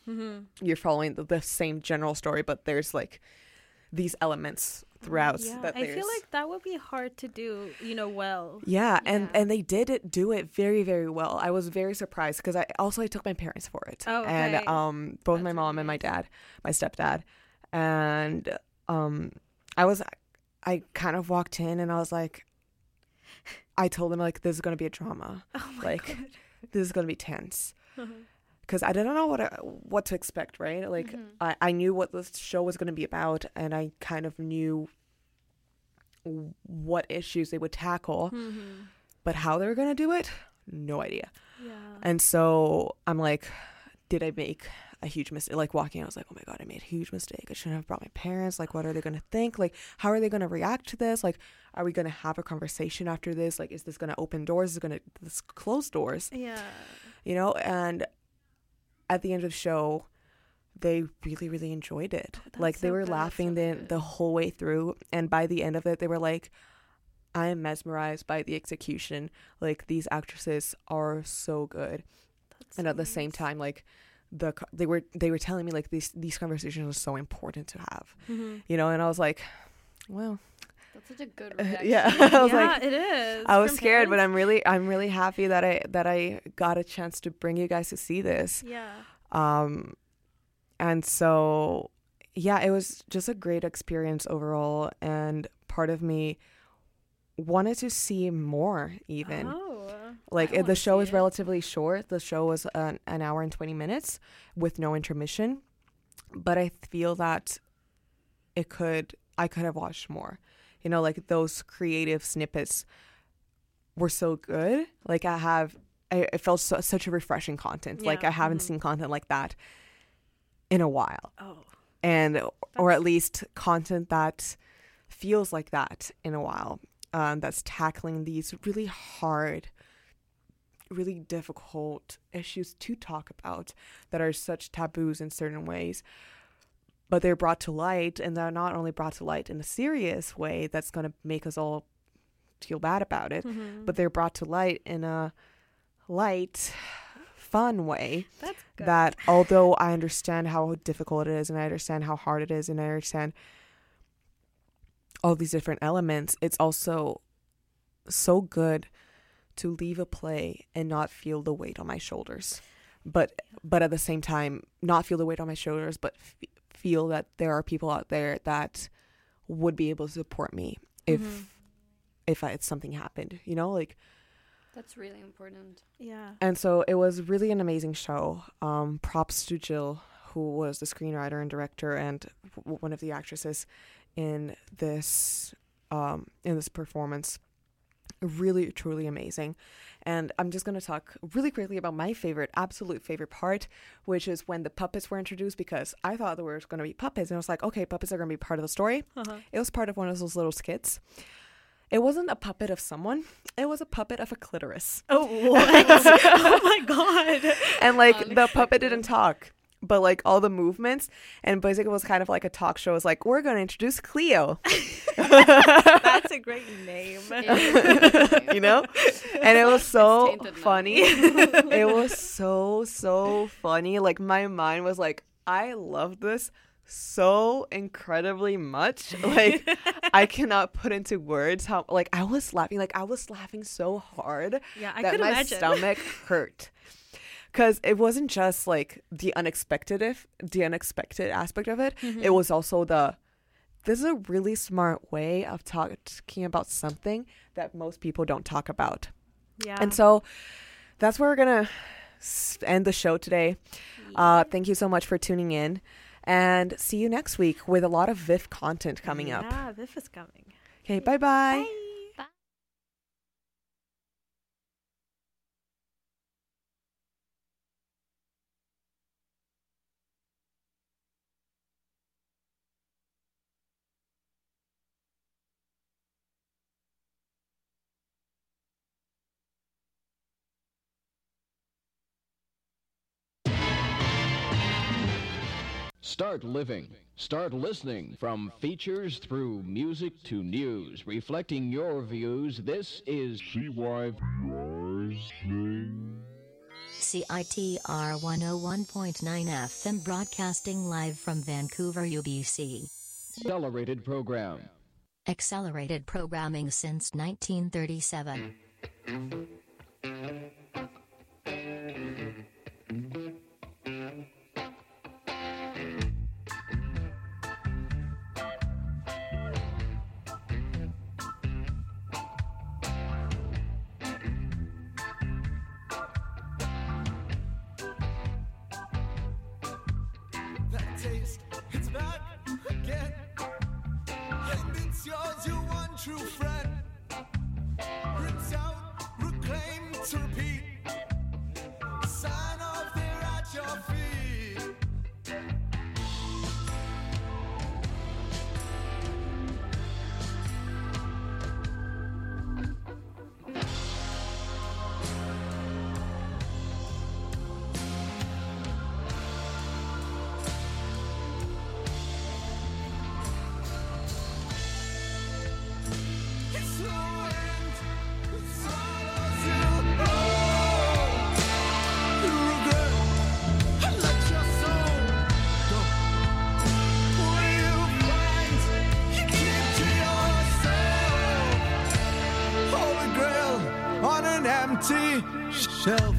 You're following the same general story, but there's like these elements throughout. I feel like that would be hard to do, you know, well. And they did do it very, very well. I was very surprised because I took my parents for it. And both my mom and my dad, my stepdad. And I kind of walked in and I was like, I told them, like, this is going to be a drama. God. This is going to be tense. Because I didn't know what to expect, right? Like, I knew what this show was going to be about, and I kind of knew what issues they would tackle. But how they were going to do it, no idea. And so I'm like, did I make a huge mistake? Like, walking, I was like, oh my God, I made a huge mistake. I shouldn't have brought my parents. Like, what are they going to think? Like, how are they going to react to this? Like, are we going to have a conversation after this? Like, is this going to open doors? Is it going to close doors? Yeah. You know, and at the end of the show, they really, really enjoyed it. They were laughing the whole way through. And by the end of it, they were like, I am mesmerized by the execution. Like, these actresses are so good. And at the same time, like, they were telling me, like, these conversations are so important to have, you know. And I was like, well, that's such a good reaction. It is. I was scared, but I'm really happy that I got a chance to bring you guys to see this. And so it was just a great experience overall, and part of me wanted to see more even. The show is relatively short. The show was an hour and 20 minutes with no intermission. But I feel that I could have watched more. You know, like, those creative snippets were so good. Like, it felt such a refreshing content. Yeah. Like, I haven't seen content like that in a while. Or at least content that feels like that in a while. That's tackling these really hard, really difficult issues to talk about that are such taboos in certain ways, but they're brought to light, and they're not only brought to light in a serious way that's going to make us all feel bad about it, but they're brought to light in a light, fun way. That's good. That although I understand how difficult it is, and I understand how hard it is, and I understand all these different elements, it's also so good to leave a play and not feel the weight on my shoulders, but at the same time, not feel the weight on my shoulders, but feel that there are people out there that would be able to support me if something happened, you know, like, that's really important. Yeah. And so it was really an amazing show. Props to Jill, who was the screenwriter and director and one of the actresses in this performance. Really, truly amazing. And I'm just going to talk really quickly about my absolute favorite part, which is when the puppets were introduced, because I thought there were going to be puppets, and I was like, okay, puppets are going to be part of the story. It was part of one of those little skits. It wasn't a puppet of someone. It was a puppet of a clitoris. Oh, what? Oh my God. And the puppet didn't talk, but like all the movements, and basically it was kind of like a talk show. It's like, we're going to introduce Cleo. That's a great name. You know? And it was so funny. It was so funny. Like, my mind was like, I love this so incredibly much. Like, I cannot put into words how, like, I was laughing so hard that my stomach hurt. Because it wasn't just like the unexpected aspect of it. It was also this is a really smart way of talking about something that most people don't talk about. Yeah. And so that's where we're going to end the show today. Thank you so much for tuning in. And see you next week with a lot of VIF content coming up. Yeah, VIF is coming. Okay, bye-bye. Bye. Start living. Start listening. From features through music to news, reflecting your views, this is CITR 101.9 FM, broadcasting live from Vancouver, UBC. Accelerated program. Accelerated programming since 1937. Self